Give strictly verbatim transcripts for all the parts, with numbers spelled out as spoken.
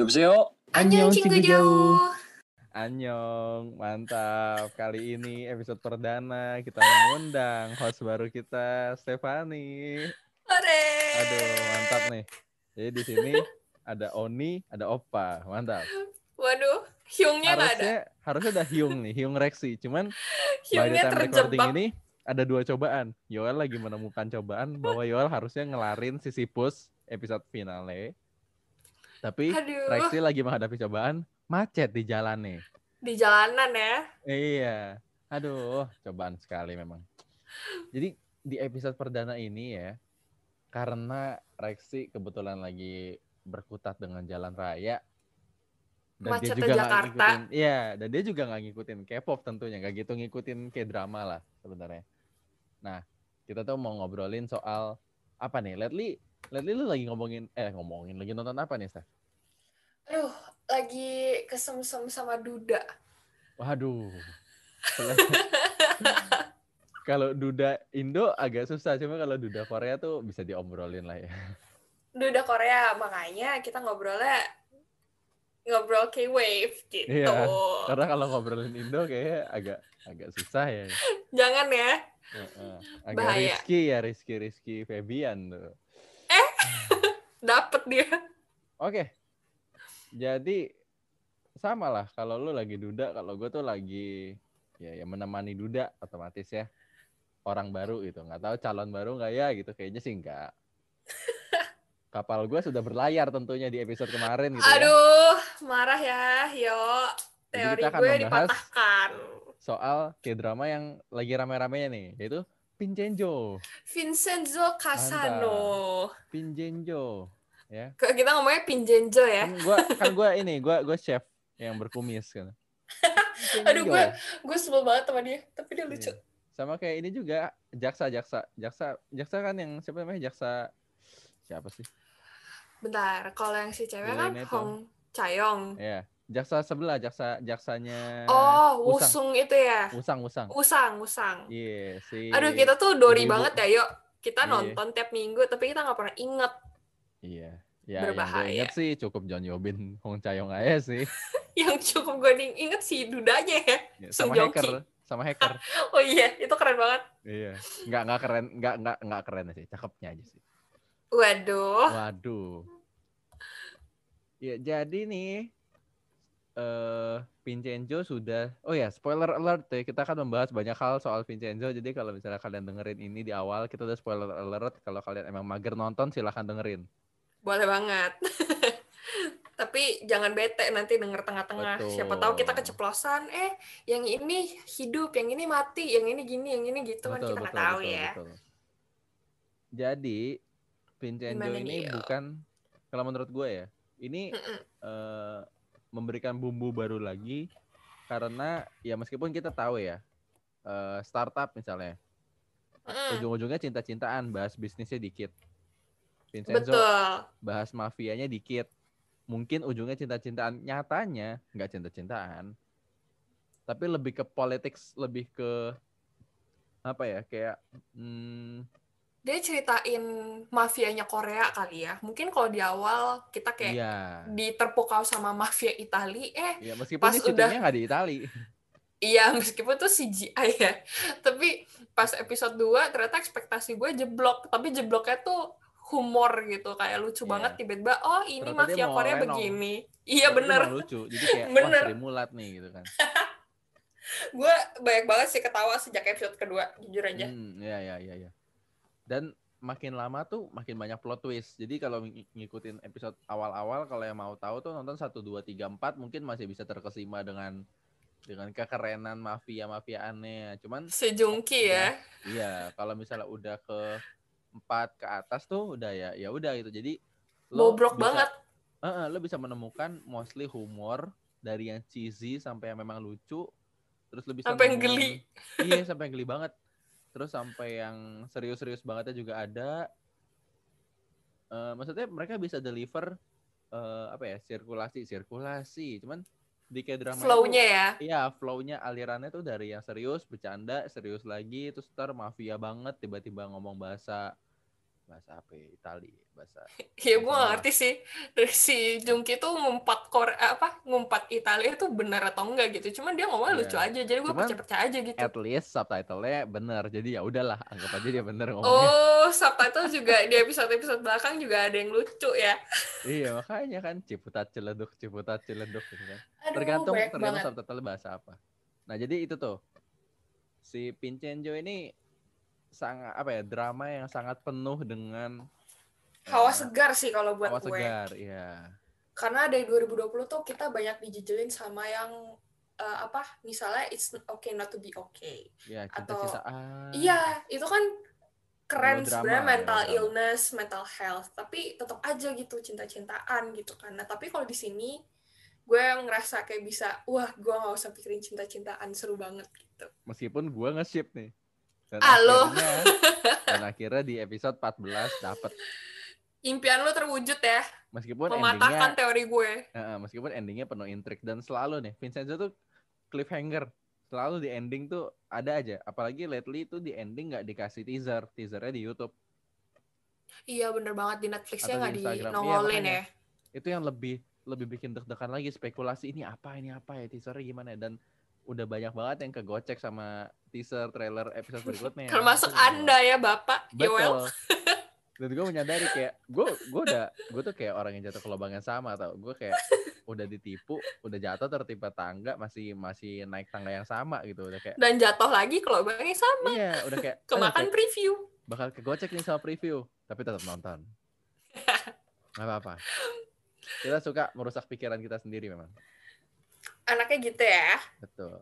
여보세요? 안녕 친구 jauh. Annyeong, mantap. Kali ini episode perdana kita mengundang host baru kita, Stefanie. Hore. Aduh, mantap nih. Jadi di sini ada Oni, ada Oppa. Mantap. Waduh, Hyungnya enggak ada. Harusnya ada Hyung nih, Hyung Reksi. Cuman Hyungnya terjebak. Recording ini ada dua cobaan. Yoel lagi menemukan cobaan bahwa Yoel harusnya ngelarin Sisyphus episode finale. Tapi aduh. Reksi lagi menghadapi cobaan macet di jalan nih. Di jalanan ya? Iya. Aduh, cobaan sekali memang. Jadi di episode perdana ini ya, karena Reksi kebetulan lagi berkutat dengan jalan raya. Dan macet dia juga gak ngikutin, iya, dan dia juga gak ngikutin K-pop tentunya. Gak gitu ngikutin K-drama lah sebenarnya. Nah, kita tuh mau ngobrolin soal apa nih? Lately, lately lu lagi ngomongin, eh ngomongin lagi nonton apa nih, Steph? Aduh, lagi kesemsem sama Duda. Waduh. Kalau Duda Indo agak susah, cuma kalau Duda Korea tuh bisa diobrolin lah ya. Duda Korea, makanya kita ngobrolnya ngobrol K-wave gitu. Iya, karena kalau ngobrolin Indo kayaknya agak agak susah ya. Jangan ya. Uh-uh. Agak bahaya. Risky ya, Risky Risky Fabian tuh. Eh, dapet dia. Oke. Okay. Jadi sama lah, kalau lu lagi Duda, kalau gue tuh lagi ya, ya menemani Duda otomatis ya, orang baru gitu. Nggak tahu calon baru nggak ya gitu, kayaknya sih nggak. Kapal gue sudah berlayar tentunya di episode kemarin gitu. Aduh, ya. Marah ya, yo teori gue dipatahkan. Soal K-drama yang lagi rame-ramenya nih, yaitu Vincenzo. Vincenzo Casano. Anda. Vincenzo. Ya. Kita ngomongnya Vincenzo ya. Kan gue kan gue ini gue gue chef yang berkumis kan. Aduh gue gue sebel banget sama dia, tapi dia lucu. Sama kayak ini juga jaksa jaksa jaksa jaksa kan yang siapa namanya jaksa siapa sih? Bentar, kalau yang si cewek kan Hong Cha-young. Iya, jaksa sebelah jaksa jaksanya. Oh, Usang. Usung itu ya. Usang Usang. Usang Usang. Iya yeah, si. Aduh kita tuh dori banget ya yuk. Kita yeah. nonton tiap minggu tapi kita nggak pernah inget. Iya, ya, berbahaya. Yang gue inget sih cukup Jeon Yeo-been, Hong Cha-young aja sih. Yang cukup gue inget sih Dudanya ya, ya Song Joong-ki. Sama hacker. Oh iya, itu keren banget. Iya, nggak nggak keren, nggak nggak nggak keren sih, cakepnya aja sih. Waduh. Waduh. Ya jadi nih, uh, Vincenzo sudah. Oh ya, spoiler alert ya. Kita akan membahas banyak hal soal Vincenzo. Jadi kalau misalnya kalian dengerin ini di awal, kita udah spoiler alert. Kalau kalian emang mager nonton, silahkan dengerin. Boleh banget. Tapi jangan bete nanti denger tengah-tengah. Betul. Siapa tahu kita keceplosan, eh yang ini hidup, yang ini mati, yang ini gini, yang ini gitu. Betul, kan kita nggak tahu betul, ya. Betul. Jadi Vincenzo gimana ini dia? Bukan, kalau menurut gue ya, ini uh, memberikan bumbu baru lagi karena ya meskipun kita tahu ya uh, startup misalnya mm. ujung-ujungnya cinta-cintaan, bahas bisnisnya dikit. Vincenzo betul. Bahas mafianya dikit. Mungkin ujungnya cinta-cintaan. Nyatanya nggak cinta-cintaan. Tapi lebih ke politics, lebih ke apa ya? Kayak hmm, dia ceritain mafianya Korea kali ya. Mungkin kalau di awal kita kayak iya. diterpukau sama mafia Itali eh iya, meskipun pas udah nggak di Itali. Iya, meskipun tuh C G I ya. Tapi pas episode dua ternyata ekspektasi gue jeblok, tapi jebloknya tuh humor gitu, kayak lucu yeah. banget tiba-tiba oh ini ternyata mafia Korea renong. Begini iya bener lucu, jadi kayak bener. Wah Sri Mulat nih gitu kan. Gue banyak banget sih ketawa sejak episode kedua jujur aja. hmm, ya ya ya ya dan makin lama tuh makin banyak plot twist. Jadi kalau ng- ngikutin episode awal-awal, kalau yang mau tahu tuh nonton satu, dua, tiga, empat mungkin masih bisa terkesima dengan dengan kekerenan mafia-mafiaannya. Cuman si Joong-ki ya iya kalau misalnya udah ke empat ke atas tuh udah ya ya udah gitu. Jadi lo bobrok bisa, banget. Uh, lo bisa menemukan mostly humor dari yang cheesy sampai yang memang lucu. Terus lo bisa sampai yang geli. Iya, sampai yang geli banget. Terus sampai yang serius-serius bangetnya juga ada. Uh, maksudnya mereka bisa deliver uh, apa ya? Sirkulasi, sirkulasi. Cuman di kayak drama flow-nya itu, ya. Iya, flow-nya alirannya tuh dari yang serius, bercanda, serius lagi, terus ntar mafia banget, tiba-tiba ngomong bahasa bahasa apa Itali bahasa ya gue nggak ngerti sih si Joong-ki tuh ngumpat Korea apa ngumpat Italia itu benar atau enggak gitu, cuman dia ngomong yeah. lucu aja jadi gue percaya percaya aja gitu. At least subtitlenya benar jadi ya udahlah anggap aja dia benar ngomongnya. Oh subtitle juga di episode episode belakang juga ada yang lucu ya. Iya makanya kan ciputat celeduk ciputat celeduk gitu kan. Aduh, tergantung tergantung subtitle bahasa apa. Nah jadi itu tuh si Vincenzo ini sangat apa ya drama yang sangat penuh dengan hawa uh, segar sih kalau buat hawa gue. Hawa segar, iya. Karena dari dua ribu dua puluh tuh kita banyak dijejelin sama yang uh, apa misalnya It's Okay Not to Be Okay. Ya, cinta-cinta. Atau ah. Iya, itu kan keren sebenarnya mental ya, illness, mental health, tapi tetap aja gitu cinta-cintaan gitu kan. Nah, tapi kalau di sini gue ngerasa kayak bisa, wah gue nggak usah pikirin cinta-cintaan seru banget gitu. Meskipun gue nge-ship nih. Dan Halo. Akhirnya, dan akhirnya di episode empat belas dapet. Impian lu terwujud ya. Meskipun mematahkan teori gue. Uh, meskipun endingnya penuh intrik dan selalu nih Vincenzo tuh cliffhanger. Selalu di ending tuh ada aja. Apalagi lately tuh di ending nggak dikasih teaser, teasernya di YouTube. Iya bener banget di Netflixnya nggak di, di nongolin ya, ya. Itu yang lebih lebih bikin deg-degan lagi spekulasi ini apa ini apa ya teasernya gimana dan udah banyak banget yang kegocek sama teaser, trailer, episode berikutnya. Termasuk Anda ya, Bapak, Yoel. Dan gue menyadari kayak, gue gue udah, gue tuh kayak orang yang jatuh ke lubang yang sama tau. Gue kayak udah ditipu, udah jatuh tertimpa tangga, masih masih naik tangga yang sama gitu. Udah kayak, dan jatuh lagi ke lubang yang sama. Iya, udah kayak. Kemakan kayak, preview. Bakal kegocek nih sama preview, tapi tetap nonton. Gak apa-apa. Kita suka merusak pikiran kita sendiri memang. Anaknya gitu ya. Betul.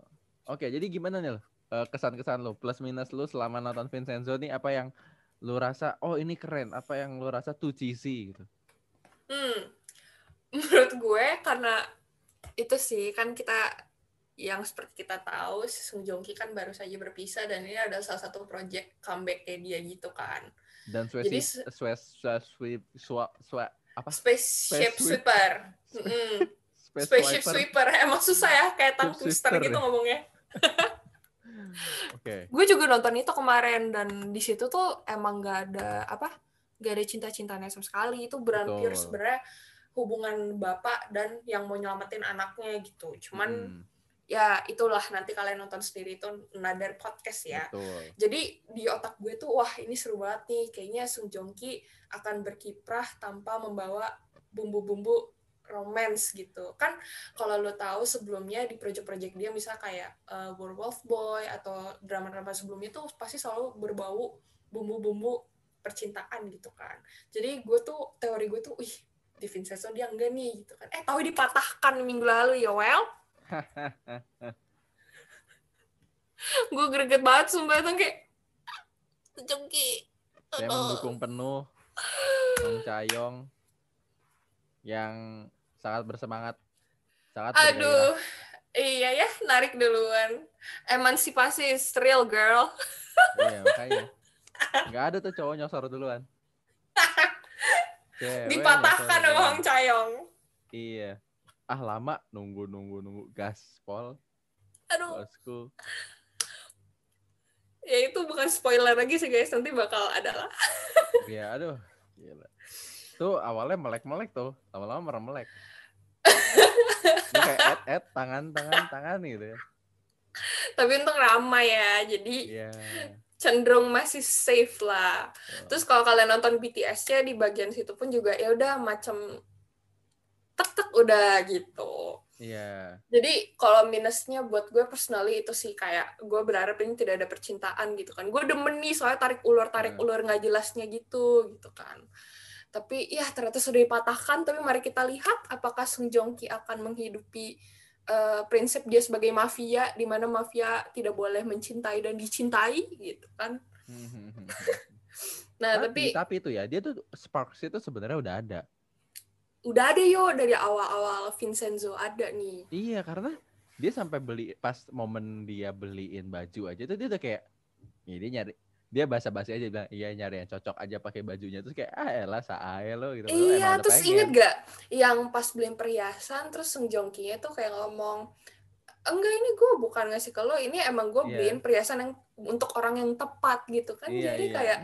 Oke, jadi gimana nih lo? Kesan-kesan lo, plus minus lo selama nonton Vincenzo nih apa yang lo rasa, oh ini keren, apa yang lo rasa too cheesy gitu? Hmm, menurut gue karena itu sih, kan kita yang seperti kita tahu, Song Joong-ki kan baru saja berpisah dan ini ada salah satu project comeback-nya dia gitu kan. Dan Space Space Sweeper. Spaceship Sweeper, emang susah ya kayak tang twister gitu ya ngomongnya. Okay. Gue juga nonton itu kemarin dan di situ tuh emang gak ada apa, gak ada cinta-cintanya sama sekali. Itu berampir sebenarnya hubungan bapak dan yang mau nyelamatin anaknya gitu. Cuman hmm. ya itulah nanti kalian nonton sendiri itu another podcast ya. Betul. Jadi di otak gue tuh wah ini seru banget nih. Kayaknya Song Joong-ki akan berkiprah tanpa membawa bumbu-bumbu romance gitu kan. Kalau lo tahu sebelumnya di project-project dia misalnya kayak uh, Werewolf Boy atau drama-drama sebelumnya tuh pasti selalu berbau bumbu-bumbu percintaan gitu kan. Jadi gue tuh teori gue tuh wih di Vincenzo dia enggak nih gitu kan. Eh tahu dipatahkan minggu lalu Yoel. Gue greget banget sumpah itu kayak Joong-ki. Saya mendukung penuh Hong Cha-young yang sangat bersemangat, sangat bergairah. Aduh, iya ya, narik duluan. Emansipasi is real, girl. Iya, makanya. Nggak ada tuh cowok nyosor duluan. Cewek dipatahkan sama Hong Cha-young. Iya. Ah, lama nunggu-nunggu-nunggu gaspol. Aduh. Bosku. Ya, itu bukan spoiler lagi sih, guys. Nanti bakal ada lah. Iya, aduh. Gila. Tuh awalnya melek-melek tuh, lama-lama meremelek. Ini kayak et-et, tangan-tangan-tangan gitu ya. Tapi untung ramai ya, jadi yeah. cenderung masih safe lah. Oh. Terus kalau kalian nonton B T S-nya di bagian situ pun juga ya udah macam tek-tek udah gitu. Iya. Yeah. Jadi kalau minusnya buat gue personally itu sih kayak gue berharap ini tidak ada percintaan gitu kan. Gue demen nih soalnya tarik ulur-tarik yeah. ulur nggak jelasnya gitu gitu kan. Tapi ya ternyata sudah dipatahkan, tapi mari kita lihat apakah Song Joong-ki akan menghidupi uh, prinsip dia sebagai mafia, di mana mafia tidak boleh mencintai dan dicintai, gitu kan. Nah, tapi, tapi... Tapi itu ya, dia tuh sparks itu sebenarnya udah ada. Udah ada yo, dari awal-awal Vincenzo ada nih. Iya, karena dia sampai beli, pas momen dia beliin baju aja, tuh dia udah kayak, ya dia nyari. Dia basa-basi aja bilang, iya nyari yang cocok aja pakai bajunya. Terus kayak, ah elah, saae lo gitu. Iya, lo, terus inget gak? Yang pas beliin perhiasan, terus Song Joong-ki-nya tuh kayak ngomong, enggak ini gue bukan ngasih ke lo, ini emang gue yeah. beliin perhiasan yang untuk orang yang tepat gitu kan. Yeah, Jadi yeah. kayak,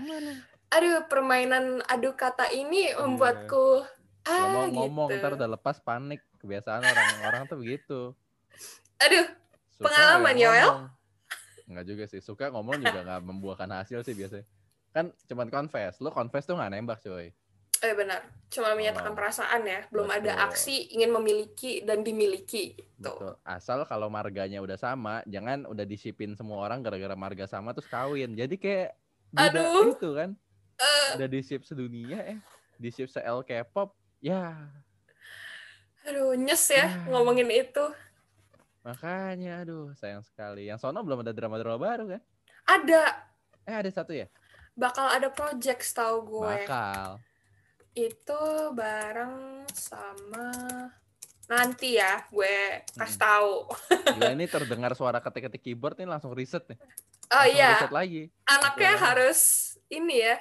aduh permainan adu kata ini membuatku yeah. ah ngomong, gitu. Ngomong ntar udah lepas panik, kebiasaan orang-orang tuh begitu. Aduh, suka pengalaman ya Yoel? Enggak juga sih, suka ngomong juga nggak membuahkan hasil sih biasanya. Kan cuman confess, lo confess tuh nggak nembak coy. Eh benar, cuma menyatakan oh. perasaan ya, belum betul. Ada aksi ingin memiliki dan dimiliki. Betul. Asal kalau marganya udah sama, jangan udah disipin semua orang gara-gara marga sama terus kawin. Jadi kayak aduh gitu kan, uh. udah disip sedunia eh, disip se-L K-pop, ya. Aduh nyes ya ah. ngomongin itu. Makanya aduh sayang sekali. Yang sono belum ada drama-drama baru kan? Ada. Eh ada satu ya? Bakal ada project setahu gue. Bakal. Itu bareng sama nanti ya gue kasih tahu. Gila ini terdengar suara ketik-ketik keyboard nih langsung riset nih. Oh langsung iya. Riset lagi. Anaknya betul. Harus ini ya.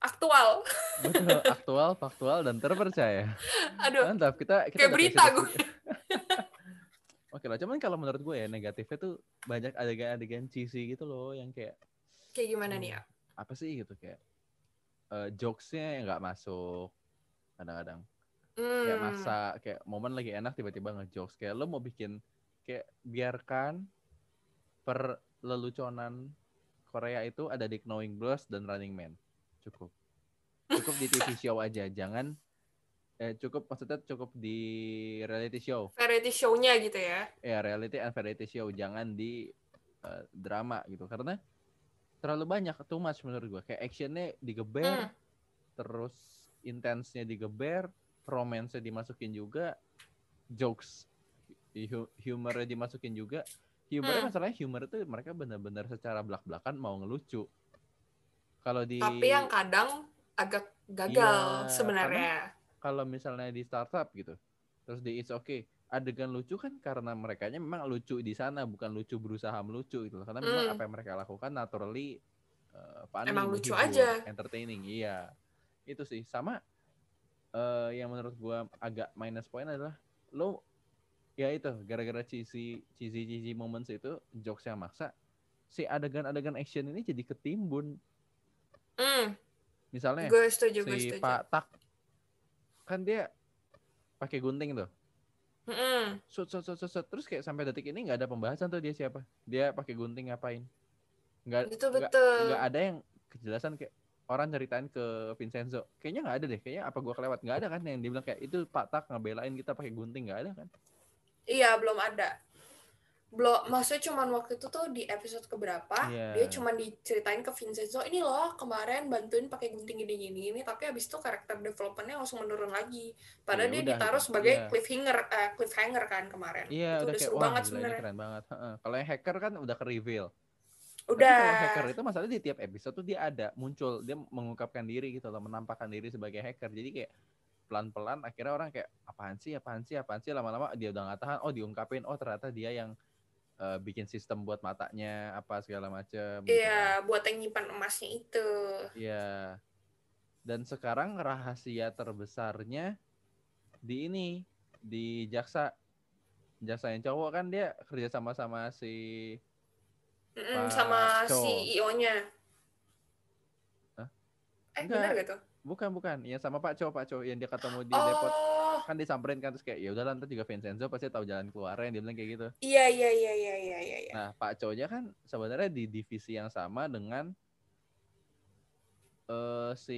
Aktual. Betul, aktual, faktual dan terpercaya. Aduh. Mantap, kita kita kayak berita gue. Oke lah, cuman kalau menurut gue ya negatifnya tuh banyak adegan-adegan cheesy gitu loh yang kayak kayak gimana hmm, nih ya? Apa sih gitu kayak Uh, jokesnya nggak masuk kadang-kadang mm. kayak masa kayak momen lagi enak tiba-tiba ngejokes kayak lo mau bikin kayak biarkan perleluconan Korea itu ada di Knowing Bros dan Running Man cukup cukup di T V show aja jangan eh, cukup maksudnya cukup di reality show reality show-nya gitu ya ya reality and variety show jangan di uh, drama gitu karena terlalu banyak, too much menurut gue. Kayak actionnya digeber, mm. terus intensnya digeber, romance-nya dimasukin juga, jokes, hu- humornya dimasukin juga. Humornya mm. masalahnya humor itu mereka benar-benar secara belak-belakan mau ngelucu. Kalau di tapi yang kadang agak gagal ya, sebenarnya. Kalau misalnya di startup gitu, terus di It's Okay. Adegan lucu kan karena merekanya memang lucu di sana bukan lucu berusaha melucu gitu karena memang mm. apa yang mereka lakukan naturally uh, funny, emang lucu hibur, aja entertaining iya itu sih sama uh, yang menurut gua agak minus point adalah lo ya itu gara-gara cheesy cheesy cheesy moments itu jokes yang maksa si adegan-adegan action ini jadi ketimbun mm. misalnya gua setuju, si gua Pak Tak kan dia pakai gunting tuh Mm-hmm. Sut, sut, sut, sut. Terus kayak sampai detik ini nggak ada pembahasan tuh dia siapa, dia pakai gunting ngapain, nggak nggak ada yang kejelasan kayak orang ceritain ke Vincenzo, kayaknya nggak ada deh, kayaknya apa gua kelewat nggak ada kan yang dibilang kayak itu Pak Tak ngebelain kita pakai gunting nggak ada kan? Iya belum ada, belum maksudnya cuman waktu itu tuh di episode keberapa yeah. dia cuman diceritain ke Vincenzo ini loh kemarin bantuin pakai gunting gini gini ini tapi abis itu karakter developmentnya langsung menurun lagi, padahal yeah, dia udah, ditaruh sebagai yeah. cliffhanger uh, cliffhanger kan kemarin. Iya yeah, udah, udah kayak, seru wah, banget sebenarnya. Keren banget. Kalau yang hacker kan udah ke reveal. Udah. Tapi hacker itu masalahnya di tiap episode tuh dia ada muncul dia mengungkapkan diri gitu loh menampakkan diri sebagai hacker jadi kayak pelan-pelan akhirnya orang kayak apaan sih apaan sih apaan sih lama-lama dia udah nggak tahan oh diungkapin oh ternyata dia yang Uh, bikin sistem buat matanya apa segala macam. Iya, yeah, gitu. Buat yang nyimpan emasnya itu. Iya. Yeah. Dan sekarang rahasia terbesarnya di ini di jaksa jaksa yang cowok kan dia kerja sama sama si mm, sama C E O-nya. Hah? Eh enggak. Benar gitu? Bukan bukan, ya sama Pak Cho Pak Cho yang dia ketemu di oh. depot. Kan disamperin kan terus kayak ya udah lantas juga Vincenzo pasti tahu jalan keluarnya dia bilang kayak gitu. Iya iya iya iya iya iya. Nah, Pak Cho-nya kan sebenarnya di divisi yang sama dengan uh, si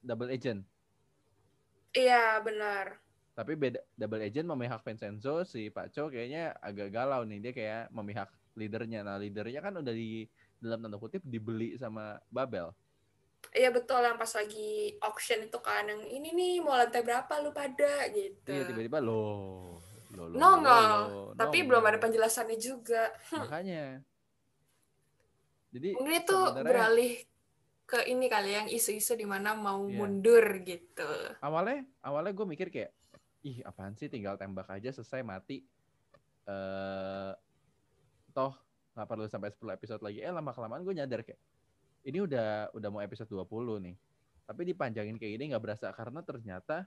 double agent. Iya, benar. Tapi beda double agent memihak Vincenzo, si Pak Cho kayaknya agak galau nih dia kayak memihak leadernya. Nah, leadernya kan udah di dalam tanda kutip dibeli sama Babel. Iya betul yang pas lagi auction itu kan yang ini nih mau lantai berapa lu pada gitu. Iya tiba-tiba loh. Loh, loh, nongol. Loh, loh, tapi nongol. Belum ada penjelasannya juga. Makanya. Jadi mungkin itu sebenarnya beralih ke ini kali yang isu-isu di mana mau yeah. mundur gitu. Awalnya awalnya gue mikir kayak ih apaan sih tinggal tembak aja selesai mati. Eh toh enggak perlu sampai sepuluh episode lagi. Eh lama-kelamaan gue nyadar kayak ini udah udah mau episode dua puluh nih. Tapi dipanjangin kayak gini gak berasa karena ternyata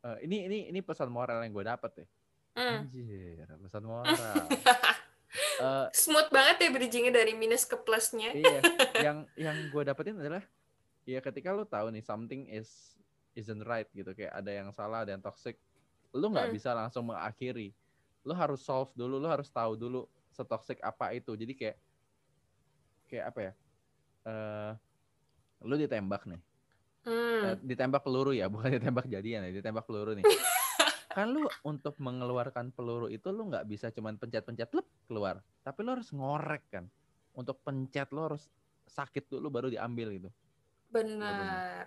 uh, ini ini ini pesan moral yang gue dapet deh. Mm. Anjir, pesan moral. Uh, Smooth banget ya bridgingnya dari minus ke plusnya. Iya. Yang yang gue dapetin adalah ya ketika lo tahu nih something is isn't right gitu, kayak ada yang salah, ada yang toxic, lo nggak hmm. bisa langsung mengakhiri. Lo harus solve dulu, lo harus tahu dulu setoxic apa itu. Jadi kayak kayak apa ya? Uh, lo ditembak nih. Hmm. Uh, ditembak peluru ya, bukan ditembak jadian ya, ditembak peluru nih. Kan lu untuk mengeluarkan peluru itu lu nggak bisa cuman pencet-pencet lep keluar, tapi lu harus ngorek kan. Untuk pencet lu harus sakit dulu baru diambil gitu. Benar.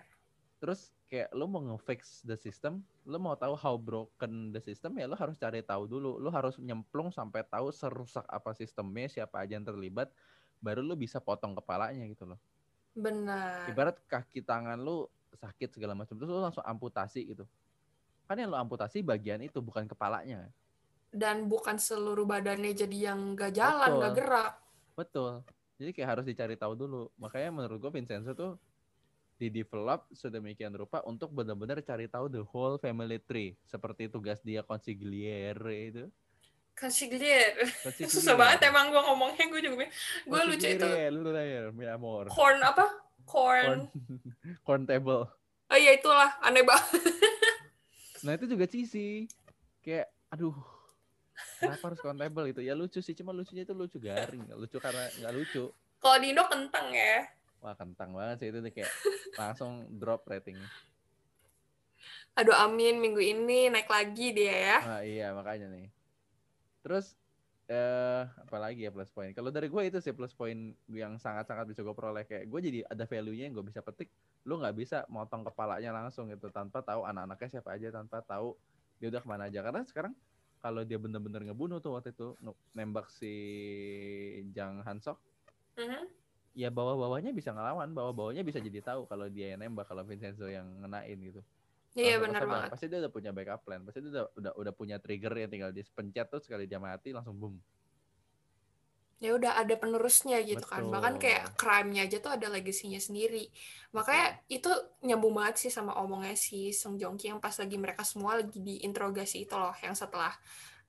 Terus kayak lu mau nge-fix the system, lu mau tahu how broken the system ya lu harus cari tahu dulu. Lu harus nyemplung sampai tahu serusak apa sistemnya, siapa aja yang terlibat, baru lu bisa potong kepalanya gitu loh. Benar. Ibarat kaki tangan lu sakit segala macam terus lu langsung amputasi gitu. Kan yang lo amputasi bagian itu, bukan kepalanya. Dan bukan seluruh badannya jadi yang gak jalan, Betul. gak gerak. Betul. Jadi kayak harus dicari tahu dulu. Makanya menurut gue Vincenzo tuh di-develop sedemikian rupa untuk benar-benar cari tahu the whole family tree. Seperti tugas dia consigliere itu. Consigliere. consigliere. Susah banget emang gue ngomongnya. Gue juga gue lucu itu. Consigliere, mi amor. Corn apa? Corn. Corn table. Oh iya itulah, aneh banget. Nah itu juga cheesy. Kayak aduh, kenapa harus countable gitu. Ya lucu sih, cuma lucunya itu lucu garing. Gak lucu karena gak lucu. Kalau di Indo kentang ya. Wah kentang banget sih itu. Kayak langsung drop ratingnya. Aduh amin, minggu ini naik lagi dia ya. Nah, iya makanya nih. Terus eh, apalagi ya plus point. Kalau dari gue itu sih plus point yang sangat-sangat bisa gue peroleh. Kayak gue jadi ada value-nya yang gue bisa petik. Lu nggak bisa motong kepalanya langsung gitu tanpa tahu anak-anaknya siapa aja, tanpa tahu dia udah kemana aja. Karena sekarang kalau dia bener-bener ngebunuh tuh waktu itu nembak si Jang Han-seok, uh-huh. ya bawa-bawanya bisa ngelawan, bawa-bawanya bisa jadi tahu kalau dia yang nembak, kalau Vincenzo yang ngenain gitu. Iya benar banget. Pasti dia udah punya backup plan, pasti dia udah udah, udah punya trigger yang tinggal dipencet tuh sekali dia mati langsung boom. Ya udah ada penerusnya gitu. Betul. Kan bahkan kayak crime-nya aja tuh ada legasinya sendiri, makanya Betul. itu nyambung banget sih sama omongnya si Song Joong-ki yang pas lagi mereka semua lagi diinterogasi itu loh, yang setelah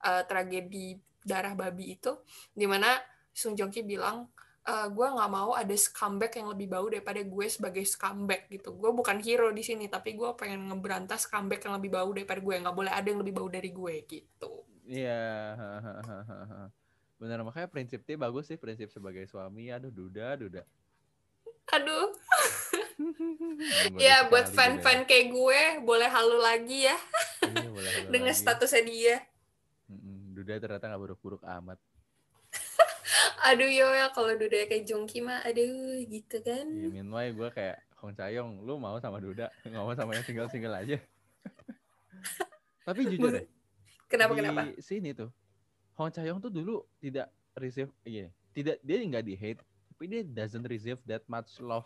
uh, tragedi darah babi itu, dimana Song Joong-ki bilang e, gue nggak mau ada scumbag yang lebih bau daripada gue sebagai scumbag gitu, gue bukan hero di sini tapi gue pengen ngeberantas scumbag yang lebih bau daripada gue, nggak boleh ada yang lebih bau dari gue gitu. Iya yeah. Bener, makanya prinsipnya bagus sih, prinsip sebagai suami. Aduh, duda, duda. Aduh. Ya, buat fan-fan kayak gue, boleh halu lagi ya. Iya, boleh halu dengan lagi. Statusnya dia. Duda ternyata gak buruk-buruk amat. Aduh, Yoel, kalau duda kayak Joong-ki mah, aduh, gitu kan. Ya, meanwhile, gue kayak, Hong Cha-young, lu mau sama duda? Gak mau sama yang single-single aja. Tapi jujur deh. Kenapa-kenapa? Di sini tuh. Hong Cha-young tuh dulu tidak receive, iya, tidak, dia nggak di hate, tapi dia doesn't receive that much love.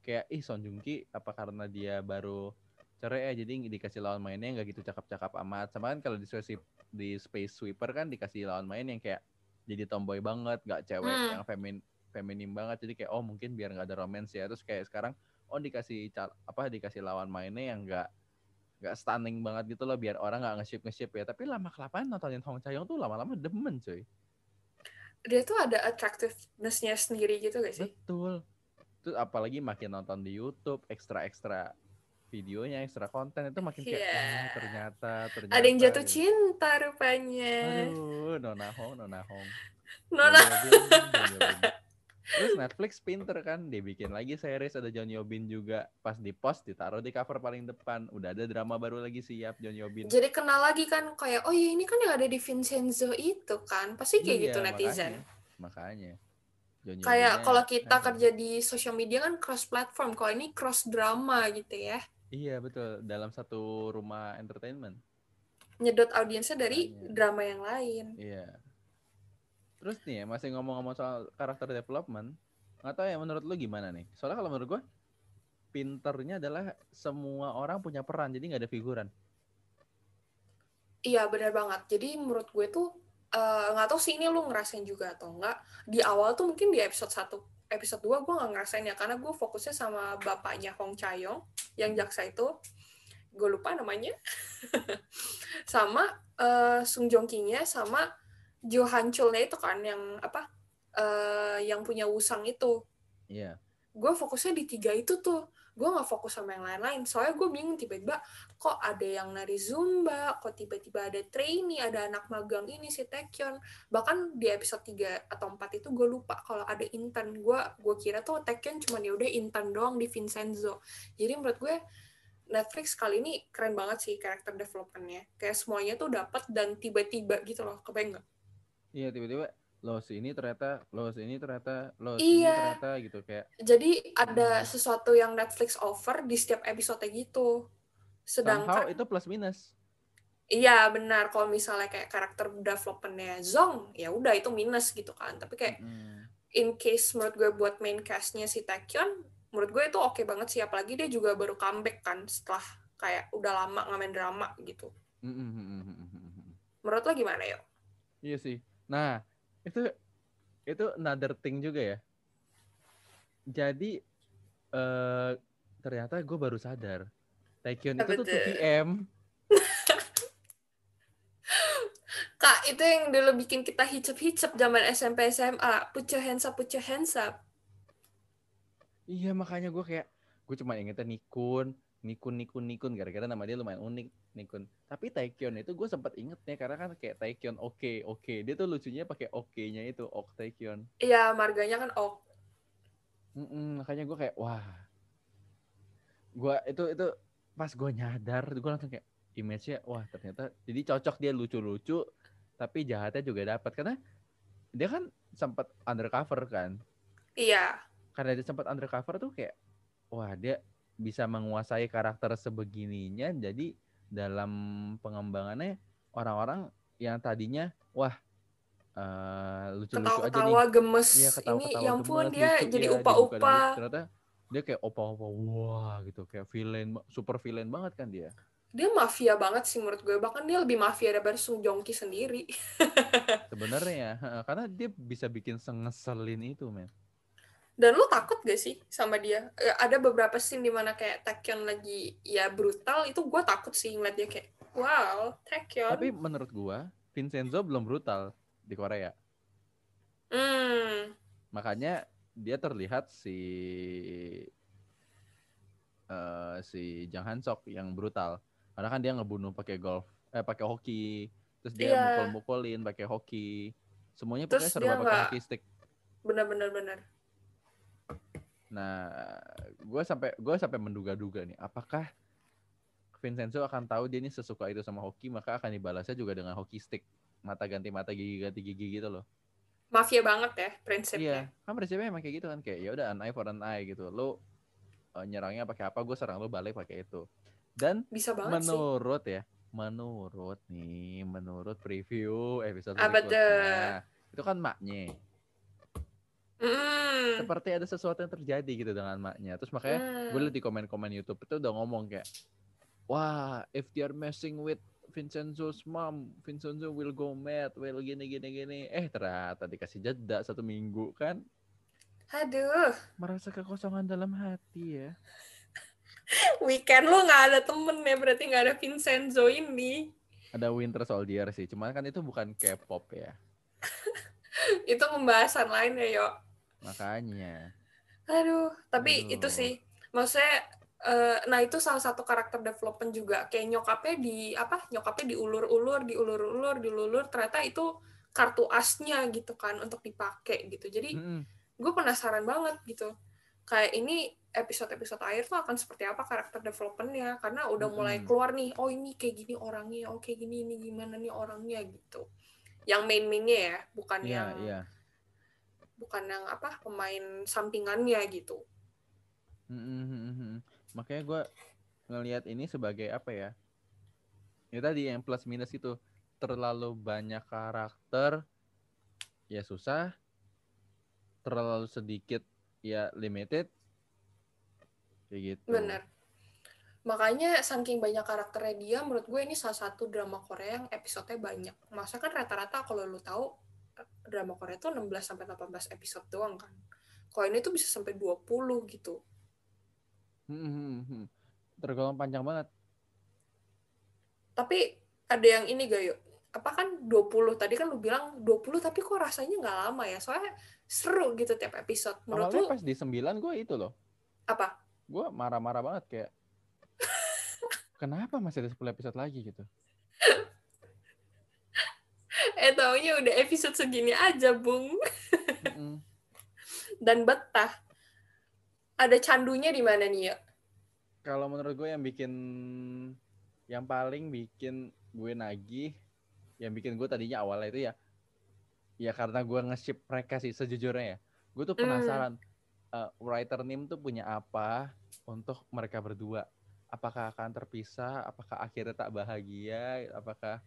Kayak ih Song Joong-ki apa karena dia baru cerai ya, jadi dikasih lawan mainnya nggak gitu cakap-cakap amat. Sama kan kalau di, di Space Sweeper kan dikasih lawan main yang kayak jadi tomboy banget, nggak cewek hmm. yang femin, feminim banget. Jadi kayak oh mungkin biar nggak ada romance ya. Terus kayak sekarang oh dikasih apa dikasih lawan mainnya yang nggak Gak stunning banget gitu loh, biar orang gak nge-ship-nge-ship ya. Tapi lama-kelamaan nontonin Hong Cha-young tuh lama-lama demen coy. Dia tuh ada attractiveness-nya sendiri gitu gak sih? Betul. Terus apalagi makin nonton di YouTube, ekstra-ekstra videonya, ekstra konten, itu makin yeah. kayak oh, ternyata, ternyata. Ada yang jatuh gitu. Cinta rupanya. Aduh, Nona Hong, Nona Hong. Nona Terus Netflix pinter kan, dia bikin lagi series, ada Jeon Yeo-been juga. Pas di post ditaruh di cover paling depan, udah ada drama baru lagi siap Jeon Yeo-been. Jadi kenal lagi kan kayak oh ya ini kan yang ada di Vincenzo itu kan, pasti kayak iya, gitu netizen. Makanya. makanya. Kayak kalau kita eh. kerja di social media kan cross platform, kalau ini cross drama gitu ya. Iya betul, dalam satu rumah entertainment. Nyedot audiensnya dari makanya. drama yang lain. Iya. Terus nih ya, masih ngomong-ngomong soal karakter development, nggak tahu ya menurut lu gimana nih? Soalnya kalau menurut gue, pinternya adalah semua orang punya peran, jadi nggak ada figuran. Iya, benar banget. Jadi menurut gue tuh, nggak uh, tahu sih ini lu ngerasain juga atau enggak. Di awal tuh mungkin di episode satu, episode dua gue nggak ngerasain ya, karena gue fokusnya sama bapaknya Hong Cha-young, yang jaksa itu, gue lupa namanya, sama uh, Song Joong-ki-nya, sama Jo Hanchulnya itu kan yang apa uh, yang punya Wusang itu. Iya. Yeah. Gue fokusnya di tiga itu tuh. Gue nggak fokus sama yang lain-lain. Soalnya gue bingung tiba-tiba kok ada yang nari zumba, kok tiba-tiba ada trainee, ada anak magang ini si Taecyeon. Bahkan di episode tiga atau empat itu gue lupa kalau ada intern. Gue gue kira tuh Taecyeon cuma dia udah intern doang di Vincenzo. Jadi menurut gue Netflix kali ini keren banget sih karakter development-nya. Kayak semuanya tuh dapat dan tiba-tiba gitu loh, kebayang nggak? Iya, tiba-tiba lo si ini ternyata, lo si ini ternyata, lo si iya. ini ternyata gitu kayak. Jadi ada sesuatu yang Netflix offer di setiap episode gitu. Sedangkan somehow itu plus minus. Iya benar, kalau misalnya kayak karakter development-nya Zong, ya udah itu minus gitu kan. Tapi kayak hmm. in case menurut gue buat main cast-nya si Taecyeon, menurut gue itu oke okay banget sih, apalagi dia juga baru comeback kan setelah kayak udah lama nggak main drama gitu. Hmm. Menurut lo gimana yo? Iya sih. Nah, itu itu another thing juga ya. Jadi uh, ternyata gue baru sadar Taecyeon itu tuh T V M. Kak, itu yang dulu bikin kita hicep-hicep zaman S M P S M A, put your hands up, put your hands up. Iya, makanya gue kayak gue cuma ingetnya Nikun, Nikun, Nikun, Nikun gara-gara nama dia lumayan unik. Nikun. Tapi Taecyeon itu gue sempat ingetnya karena kan kayak Taecyeon oke okay, oke okay. Dia tuh lucunya pakai oke-nya okay itu ok Taecyeon. Iya marganya kan ok. Mm-mm, makanya gue kayak wah. Gue itu itu pas gue nyadar gue langsung kayak image-nya wah ternyata jadi cocok dia lucu-lucu tapi jahatnya juga dapat karena dia kan sempat undercover kan. Iya. Karena dia sempat undercover tuh kayak wah dia bisa menguasai karakter sebegininya jadi dalam pengembangannya orang-orang yang tadinya wah uh, lucu-lucu aja nih gemes. Ya, ketawa, ini ketawa, yang gemes, pun dia lucu, jadi ya, upa-upa dia ternyata dia kayak opa-opa wah gitu kayak villain super villain banget kan dia dia mafia banget sih menurut gue bahkan dia lebih mafia daripada Song Joong-ki sendiri sebenarnya karena dia bisa bikin sengeselin itu men. Dan lu takut gak sih sama dia? Ada beberapa scene dimana kayak Taecyeon lagi ya brutal, itu gue takut sih ngeliat dia kayak, wow, Taecyeon. Tapi menurut gue, Vincenzo belum brutal di Korea. Hmm. Makanya dia terlihat si uh, si Jang Han-seok yang brutal. Karena kan dia ngebunuh pakai golf, eh pakai hoki, terus dia yeah. mukul-mukulin pakai hoki. Semuanya pokoknya serba pakai hoki stick. Benar-benar benar. Nah, gue sampai gue sampai menduga-duga nih, apakah Vincenzo akan tahu dia ini sesuka itu sama hoki, maka akan dibalasnya juga dengan hoki stick, mata ganti mata, gigi ganti gigi gitu loh. Mafia banget ya prinsipnya. Iya, kan prinsipnya emang kayak gitu kan, kayak ya udah an eye for an eye gitu. Lo uh, nyerangnya pakai apa, gue serang lo balik pakai itu. Dan bisa banget menurut sih. ya, menurut nih, menurut preview episode berikutnya, itu kan maknya. Mm. Seperti ada sesuatu yang terjadi gitu dengan maknya. Terus makanya mm. gue liat di komen-komen YouTube itu udah ngomong kayak, wah, if they are messing with Vincenzo's mom, Vincenzo will go mad, will gini-gini-gini. Eh, ternyata dikasih jeda satu minggu kan. Aduh. Merasa kekosongan dalam hati ya. Weekend lo gak ada temen ya, berarti gak ada Vincenzo ini. Ada Winter Soldier sih, cuman kan itu bukan K-pop ya. Itu pembahasan lain ya, Yok. Makanya. Aduh, tapi Aduh. itu sih. Maksudnya, uh, nah itu salah satu karakter development juga. Kayak nyokapnya di, apa, nyokapnya diulur-ulur, diulur-ulur, diulur-ulur. Ternyata itu kartu asnya gitu kan, untuk dipakai gitu. Jadi, hmm. gue penasaran banget gitu. Kayak ini episode-episode akhir tuh akan seperti apa karakter development-nya. Karena udah hmm. mulai keluar nih, oh ini kayak gini orangnya, oh kayak gini, ini gimana nih orangnya gitu. Yang main-mainnya ya, bukan yeah, yang... Yeah. bukan yang apa pemain sampingannya gitu. Mm-hmm. Makanya gue ngelihat ini sebagai apa ya? Ya tadi yang plus minus itu terlalu banyak karakter ya susah, terlalu sedikit ya limited kayak gitu. Bener. Makanya saking banyak karakternya dia, menurut gue ini salah satu drama Korea yang episodenya banyak. Masa kan rata-rata kalau lu tahu drama Korea itu enam belas sampai delapan belas episode doang kan. Kalau ini tuh bisa sampai dua puluh gitu. Hmm, hmm, hmm. Tergolong panjang banget. Tapi ada yang ini gak yuk? apa kan dua puluh tadi kan lu bilang dua puluh tapi kok rasanya nggak lama ya, soalnya seru gitu tiap episode. Menurut awalnya lu pas di sembilan gue itu loh apa gue marah-marah banget kayak kenapa masih ada sepuluh episode lagi gitu. Eh taunya udah episode segini aja bung. Mm-mm. Dan betah. Ada candunya di mana nih ya? Kalau menurut gue yang bikin yang paling bikin gue nagih, yang bikin gue tadinya awalnya itu ya, ya karena gue nge-ship mereka sih sejujurnya ya. Gue tuh penasaran, mm. uh, writer Nim tuh punya apa untuk mereka berdua? Apakah akan terpisah? Apakah akhirnya tak bahagia? Apakah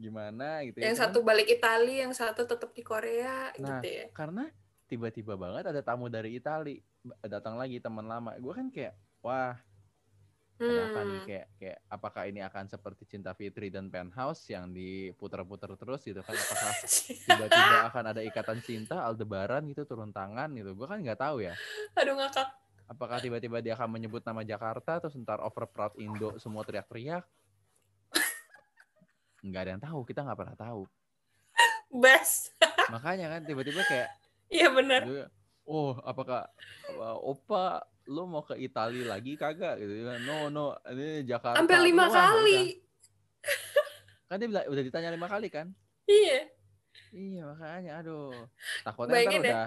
gimana gitu? Yang ya, satu kan? Balik Itali, yang satu tetap di Korea. Nah, gitu ya. Karena tiba-tiba banget ada tamu dari Itali datang lagi teman lama. Gue kan kayak, wah. Kenapa nih kayak kayak apakah ini akan seperti Cinta Fitri dan Penthouse yang diputar-putar terus gitu kan, apakah tiba-tiba akan ada ikatan cinta Aldebaran gitu turun tangan gitu. Gue kan nggak tahu ya. Aduh ngakak. Apakah tiba-tiba dia akan menyebut nama Jakarta terus ntar overproud Indo semua teriak-teriak? Nggak ada yang tahu, kita nggak pernah tahu. Best. Makanya kan tiba-tiba kayak. Iya benar. Oh apakah Oppa lu mau ke Itali lagi kagak gitu. No no ini Jakarta. Sampai lima kali. Kan. kan dia bilang udah ditanya lima kali kan? Iya. Iya makanya aduh. Takutnya bayangin ntar ya. udah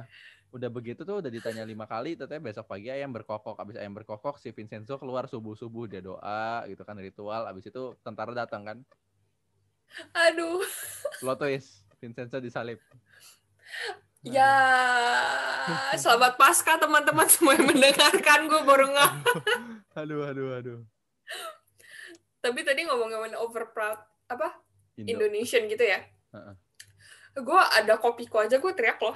udah begitu tuh udah ditanya lima kali ternyata besok pagi ayam berkokok, abis ayam berkokok si Vincenzo keluar subuh-subuh dia doa gitu kan ritual, abis itu tentara datang kan. Aduh. Plot twist, Vincenzo disalib. Nah. Ya, selamat Paskah teman-teman semua yang mendengarkan, gue baru nggak. Aduh, aduh, aduh. Tapi tadi ngomong-ngomong overproud apa Indo. Indonesian gitu ya? Uh-uh. Gue ada Kopiko aja gue teriak loh.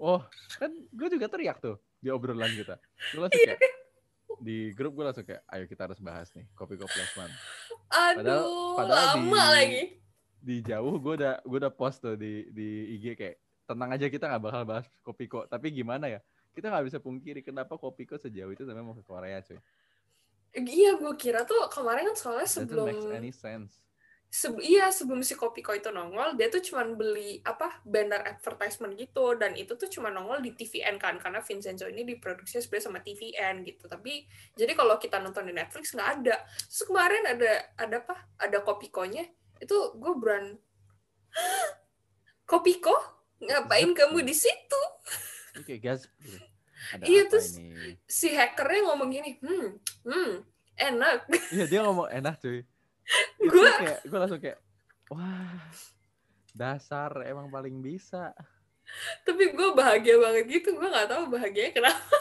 Oh, kan gue juga teriak tuh di obrolan kita. Gue langsung kayak di grup gue langsung kayak, ayo kita harus bahas nih Kopiko Plus One. Aduh, padahal, padahal lama di, lagi. Di jauh gue udah gue udah post tuh di di I G kayak. Tenang aja kita nggak bakal bahas Kopiko, tapi gimana ya? Kita nggak bisa pungkiri kenapa Kopiko sejauh itu sampai mau ke Korea, cuy. Iya, gue kira tuh kemarin kan soalnya sebelum That makes any sense. Seb- iya, sebelum si Kopiko itu nongol, dia tuh cuma beli apa banner advertisement gitu, dan itu tuh cuma nongol di T V N kan, karena Vincenzo ini diproduksi sebenarnya sama T V N gitu. Tapi jadi kalau kita nonton di Netflix nggak ada. Terus kemarin ada ada apa? Ada Kopikonya. Itu gue brand Kopiko. Ngapain kamu di situ? Oke, okay, guys. Iya terus ini? Si hackernya ngomong gini, hmm, hmm, enak. Iya dia ngomong enak cuy. Gue kayak, gue langsung kayak, wah, dasar emang paling bisa. Tapi gue bahagia banget gitu, gue nggak tahu bahagianya kenapa.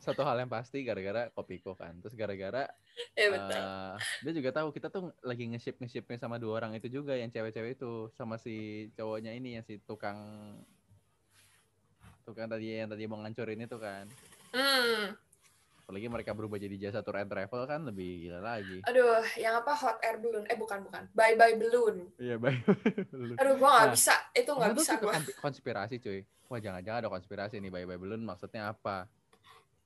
Satu hal yang pasti gara-gara Kopiko kan, terus gara-gara ya, betul. Uh, dia juga tahu kita tuh lagi nge-ship nge-shipnya sama dua orang itu juga yang cewek-cewek itu sama si cowoknya ini yang si tukang tukang tadi yang tadi mau ngancurin itu kan. Mm. Apalagi mereka berubah jadi jasa tour and travel kan lebih gila lagi. Aduh, yang apa hot air balloon? Eh bukan bukan, bye bye balloon. Iya bye balloon. Aduh, gua nggak nah, bisa, itu nggak bisa gua. Konspirasi cuy, wah jangan-jangan ada konspirasi nih bye bye balloon maksudnya apa?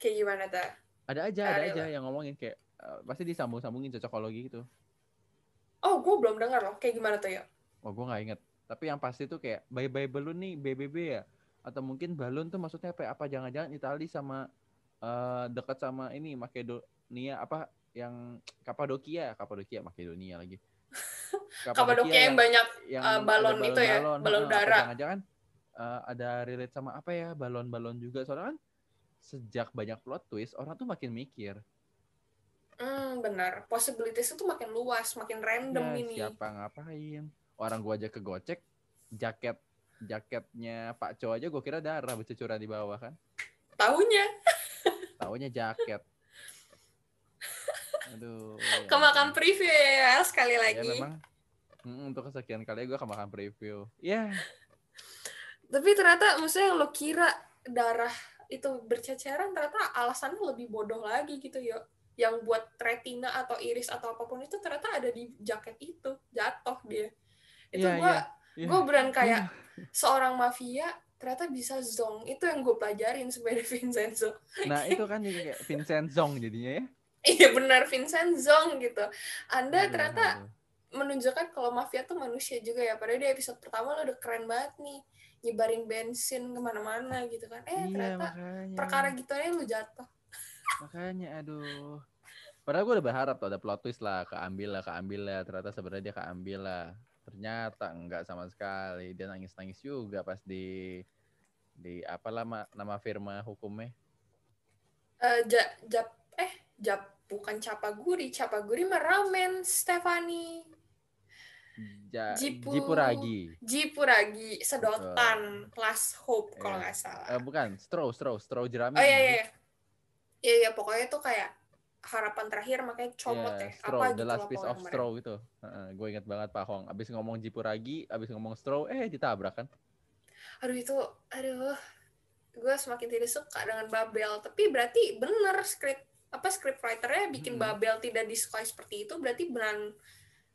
Kayak gimana ta? Ada aja, ada Ariel. Aja yang ngomongin kayak uh, pasti disambung-sambungin cocokologi gitu. Oh, gue belum dengar loh. Kayak gimana tuh ya? Oh, gue nggak inget. Tapi yang pasti tuh kayak bye-bye balloon nih B B B ya? Atau mungkin balon tuh maksudnya apa? Apa jangan-jangan Itali sama uh, dekat sama ini Makedonia apa yang Cappadocia, Cappadocia Makedonia lagi. Cappadocia yang, yang banyak yang uh, balon, balon itu ya, balon, balon udara. Nah, jangan-jangan uh, ada relate sama apa ya? Balon-balon juga soalnya kan. Sejak banyak plot twist, orang tuh makin mikir. Hmm, benar. Possibilities itu makin luas, makin random ya, ini. Siapa ngapain? Orang gua aja ke Gocek, jaket jaketnya Pak Cho aja gua kira darah bercucuran di bawah kan. Taunya. Taunya jaket. Aduh. Ya. Kemakan preview ya sekali lagi. Ya memang. Untuk kesekian kali gua kemakan preview. Ya. Yeah. Tapi ternyata maksudnya yang lo kira darah itu berceceran ternyata alasannya lebih bodoh lagi gitu ya. Yang buat retina atau iris atau apapun itu ternyata ada di jaket itu. Jatuh dia. Itu yeah, gue yeah, yeah. beran kayak yeah. seorang mafia ternyata bisa zong. Itu yang gue pelajarin sebagai Vincenzo. Nah itu kan juga kayak Vincent Zong jadinya ya. Iya benar Vincent Zong gitu. Anda aduh, ternyata aduh. menunjukkan kalau mafia tuh manusia juga ya. Padahal di episode pertama lo udah keren banget nih, nyebarin bensin kemana-mana gitu kan. Eh iya, ternyata makanya perkara gitu aja lo jatuh. Makanya aduh. Padahal gue udah berharap tuh ada plot twist lah, keambil lah, keambil lah. Ternyata sebenarnya dia keambil lah. Ternyata enggak sama sekali. Dia nangis-nangis juga pas di di apalah ma, nama firma hukumnya? Uh, ja, jap eh jap bukan Capaguri, Capaguri mah ramen Stefanie. Ja, Jipu, Jipuragi. Jipuragi sedotan. Betul. Last Hope kalau nggak yeah. salah. Uh, bukan, straw, straw, straw jerami. Oh iya iya. Iya iya ya, pokoknya tuh kayak harapan terakhir makanya comot yeah, ya. Straw, apa the last piece of straw kemarin gitu. Uh, gue inget banget Pak Hong. Abis ngomong Jipuragi, abis ngomong straw, eh ditabrak kan. Aduh itu, aduh. Gue semakin tidak suka dengan Babel. Tapi berarti bener script apa scriptwriter-nya bikin hmm. Babel tidak disukai seperti itu, berarti benar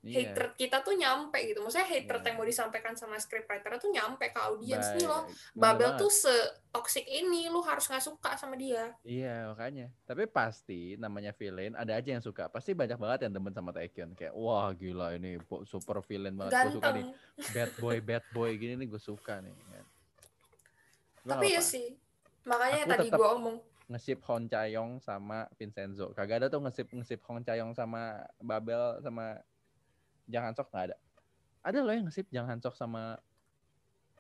yeah. hatred kita tuh nyampe gitu. Maksudnya hatred yeah. yang mau disampaikan sama scriptwriter tuh nyampe ke audiens nih loh. Babel banget tuh se-toxic ini, lu harus nggak suka sama dia. Iya, yeah, makanya. Tapi pasti namanya villain ada aja yang suka. Pasti banyak banget yang demen sama Taecyeon. Kayak wah gila ini super villain banget. Ganteng. Gue suka nih. Bad boy, bad boy gini nih gue suka nih. Cuma tapi ya sih, makanya aku tadi gue omong nge-ship Hong Cha-young sama Vincenzo. Kagak ada tuh nge-ship nge-ship Hong Cha-young sama Babel sama Jang Han-seok, nggak ada. Ada loh yang nge-ship Jang Han-seok sama.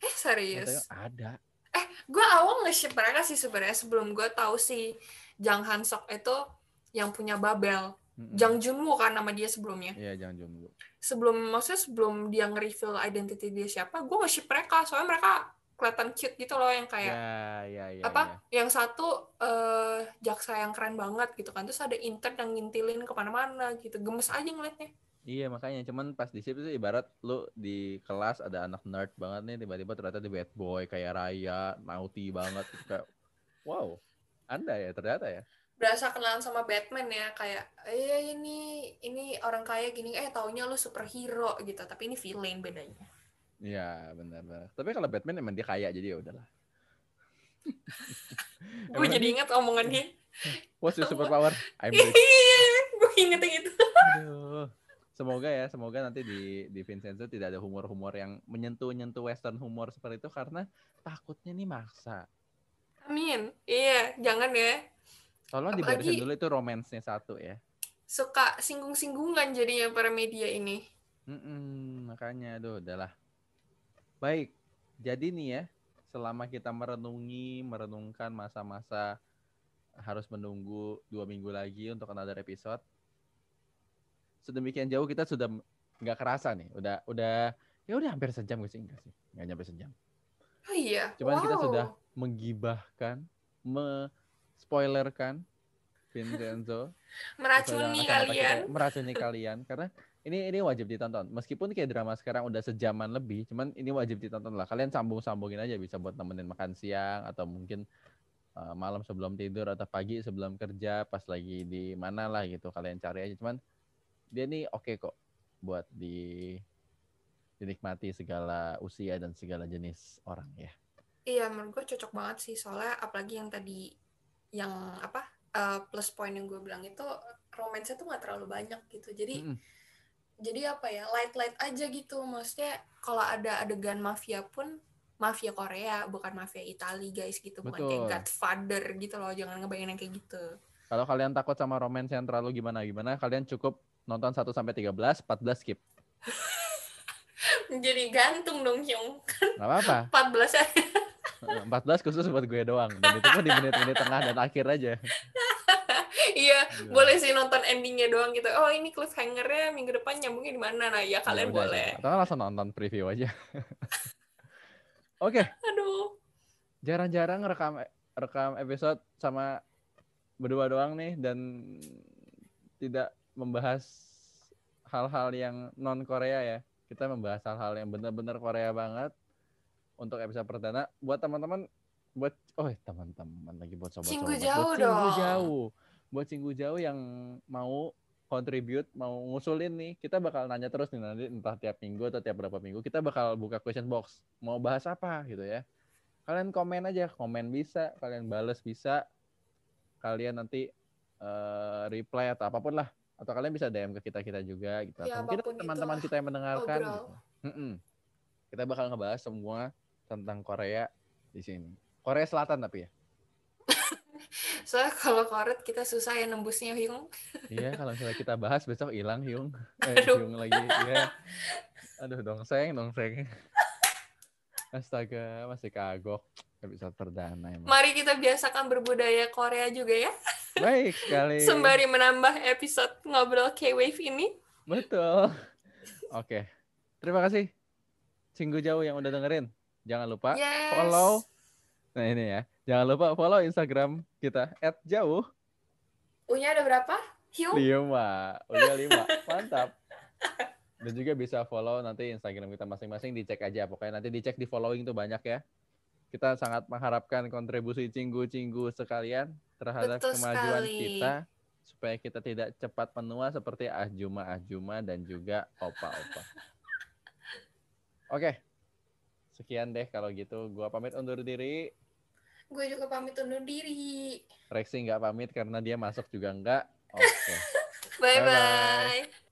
Eh serius? Ada. Eh gue awal nge-ship mereka sih sebenarnya sebelum gue tahu si Jang Han-seok itu yang punya Babel. Mm-hmm. Jang Jun-woo kan nama dia sebelumnya. Iya, Jang Jun-woo. Sebelum maksudnya sebelum dia nge-reveal identity dia siapa, gue nge-ship mereka soalnya mereka kelihatan cute gitu loh yang kayak yeah, yeah, yeah, apa yeah. yang satu uh, jaksa yang keren banget gitu kan, terus ada intern yang ngintilin kemana-mana gitu, gemes aja ngeliatnya. Iya makanya, cuman pas di sip itu ibarat lu di kelas ada anak nerd banget nih tiba-tiba ternyata di bad boy kayak Raya, naughty banget gitu. Kayak wow, anda ya ternyata ya. Berasa kenalan sama Batman ya, kayak eh ini ini orang kaya gini, eh taunya lu superhero gitu, tapi ini villain bedanya. Iya benar-benar. Tapi kalau Batman emang dia kaya jadi ya udahlah. Gue jadi ingat omongan dia. What's your superpower? I'm rich. Gue inget gitu. Aduh. Semoga ya, semoga nanti di di Vincenzo tidak ada humor-humor yang menyentuh-nyentuh western humor seperti itu karena takutnya nih maksa. Amin. Iya, jangan ya. Tolong dibarisin dulu itu romansnya satu ya. Suka singgung-singgungan jadinya para media ini. Mm-mm, makanya aduh udahlah. Baik, jadi nih ya, selama kita merenungi, merenungkan masa-masa harus menunggu dua minggu lagi untuk another episode. Sedemikian jauh kita sudah nggak kerasa nih, udah udah ya udah hampir sejam gak sih, enggak sih, nggak nyampe sejam. Oh iya. Cuman wow. kita sudah menggibahkan, me-spoilerkan Vincenzo, meracuni kalian, meracuni kalian karena Ini ini wajib ditonton. Meskipun kayak drama sekarang udah sejaman lebih, cuman ini wajib ditonton lah. Kalian sambung-sambungin aja, bisa buat nemenin makan siang atau mungkin uh, malam sebelum tidur atau pagi sebelum kerja, pas lagi di mana lah gitu. Kalian cari aja. Cuman dia nih oke kok buat di dinikmati segala usia dan segala jenis orang ya. Iya, menurut gue cocok banget sih soalnya apalagi yang tadi yang apa uh, plus point yang gue bilang itu romansnya tuh nggak terlalu banyak gitu. Jadi mm-hmm. Jadi apa ya, light-light aja gitu. Maksudnya kalau ada adegan mafia pun, mafia Korea, bukan mafia Itali guys gitu. Bukan Betul. Kayak Godfather gitu loh, jangan ngebayangin kayak gitu. Kalau kalian takut sama romance yang terlalu gimana-gimana, kalian cukup nonton satu sampai tiga belas, empat belas skip. Jadi gantung dong, Hyung. Gak apa-apa. empat belas aja. empat belas khusus buat gue doang. Dan itu pun di menit-menit tengah dan akhir aja. Iya, Gila. Boleh sih nonton endingnya doang gitu. Oh ini cliffhanger-nya minggu depan nyambungnya di mana? Nah ya kalian ya, boleh. Atau langsung nonton preview aja. Oke. Okay. Aduh. Jarang-jarang rekam rekam episode sama berdua doang nih dan tidak membahas hal-hal yang non Korea ya. Kita membahas hal-hal yang benar-benar Korea banget untuk episode perdana. Buat teman-teman, buat oh teman-teman lagi buat sobat-sobat. Cinggu jauh buat dong. Cinggu jauh. Buat Cinggu Jauh yang mau contribute, mau ngusulin nih, kita bakal nanya terus nih nanti entah tiap minggu atau tiap berapa minggu, kita bakal buka question box. Mau bahas apa gitu ya. Kalian komen aja, komen bisa, kalian bales bisa, kalian nanti uh, reply atau apapun lah. atau kalian bisa D M ke kita-kita juga gitu. Ya, atau mungkin teman-teman kita yang mendengarkan gitu. Kita bakal ngebahas semua tentang Korea di sini. Korea Selatan tapi ya. Soalnya kalau koret kita susah ya nembusnya, Hyung. Iya, kalau misalnya kita bahas besok hilang, Hyung. Eh, Hyung lagi. Iya. Aduh, dongseng, dongseng. Astaga, masih kagok. Gak bisa perdana emang. Mari kita biasakan berbudaya Korea juga ya. Baik sekali. Sembari menambah episode Ngobrol K-Wave ini. Betul. Oke. Okay. Terima kasih. Cinggu jauh yang udah dengerin. Jangan lupa yes. follow. Nah ini ya. Jangan lupa follow Instagram kita et jauh. U-nya ada berapa? Hyung? Lima. U-nya lima. Mantap. Dan juga bisa follow nanti Instagram kita masing-masing. Dicek aja. Pokoknya nanti dicek di following tuh banyak ya. Kita sangat mengharapkan kontribusi cinggu-cinggu sekalian terhadap Betul kemajuan sekali. Kita supaya kita tidak cepat menua seperti ahjuma-ahjuma dan juga opa-opa. Oke, sekian deh kalau gitu. Gua pamit undur diri. Gue juga pamit undur diri. Reksi nggak pamit karena dia masuk juga nggak. Oke. Okay. Bye-bye. Bye-bye.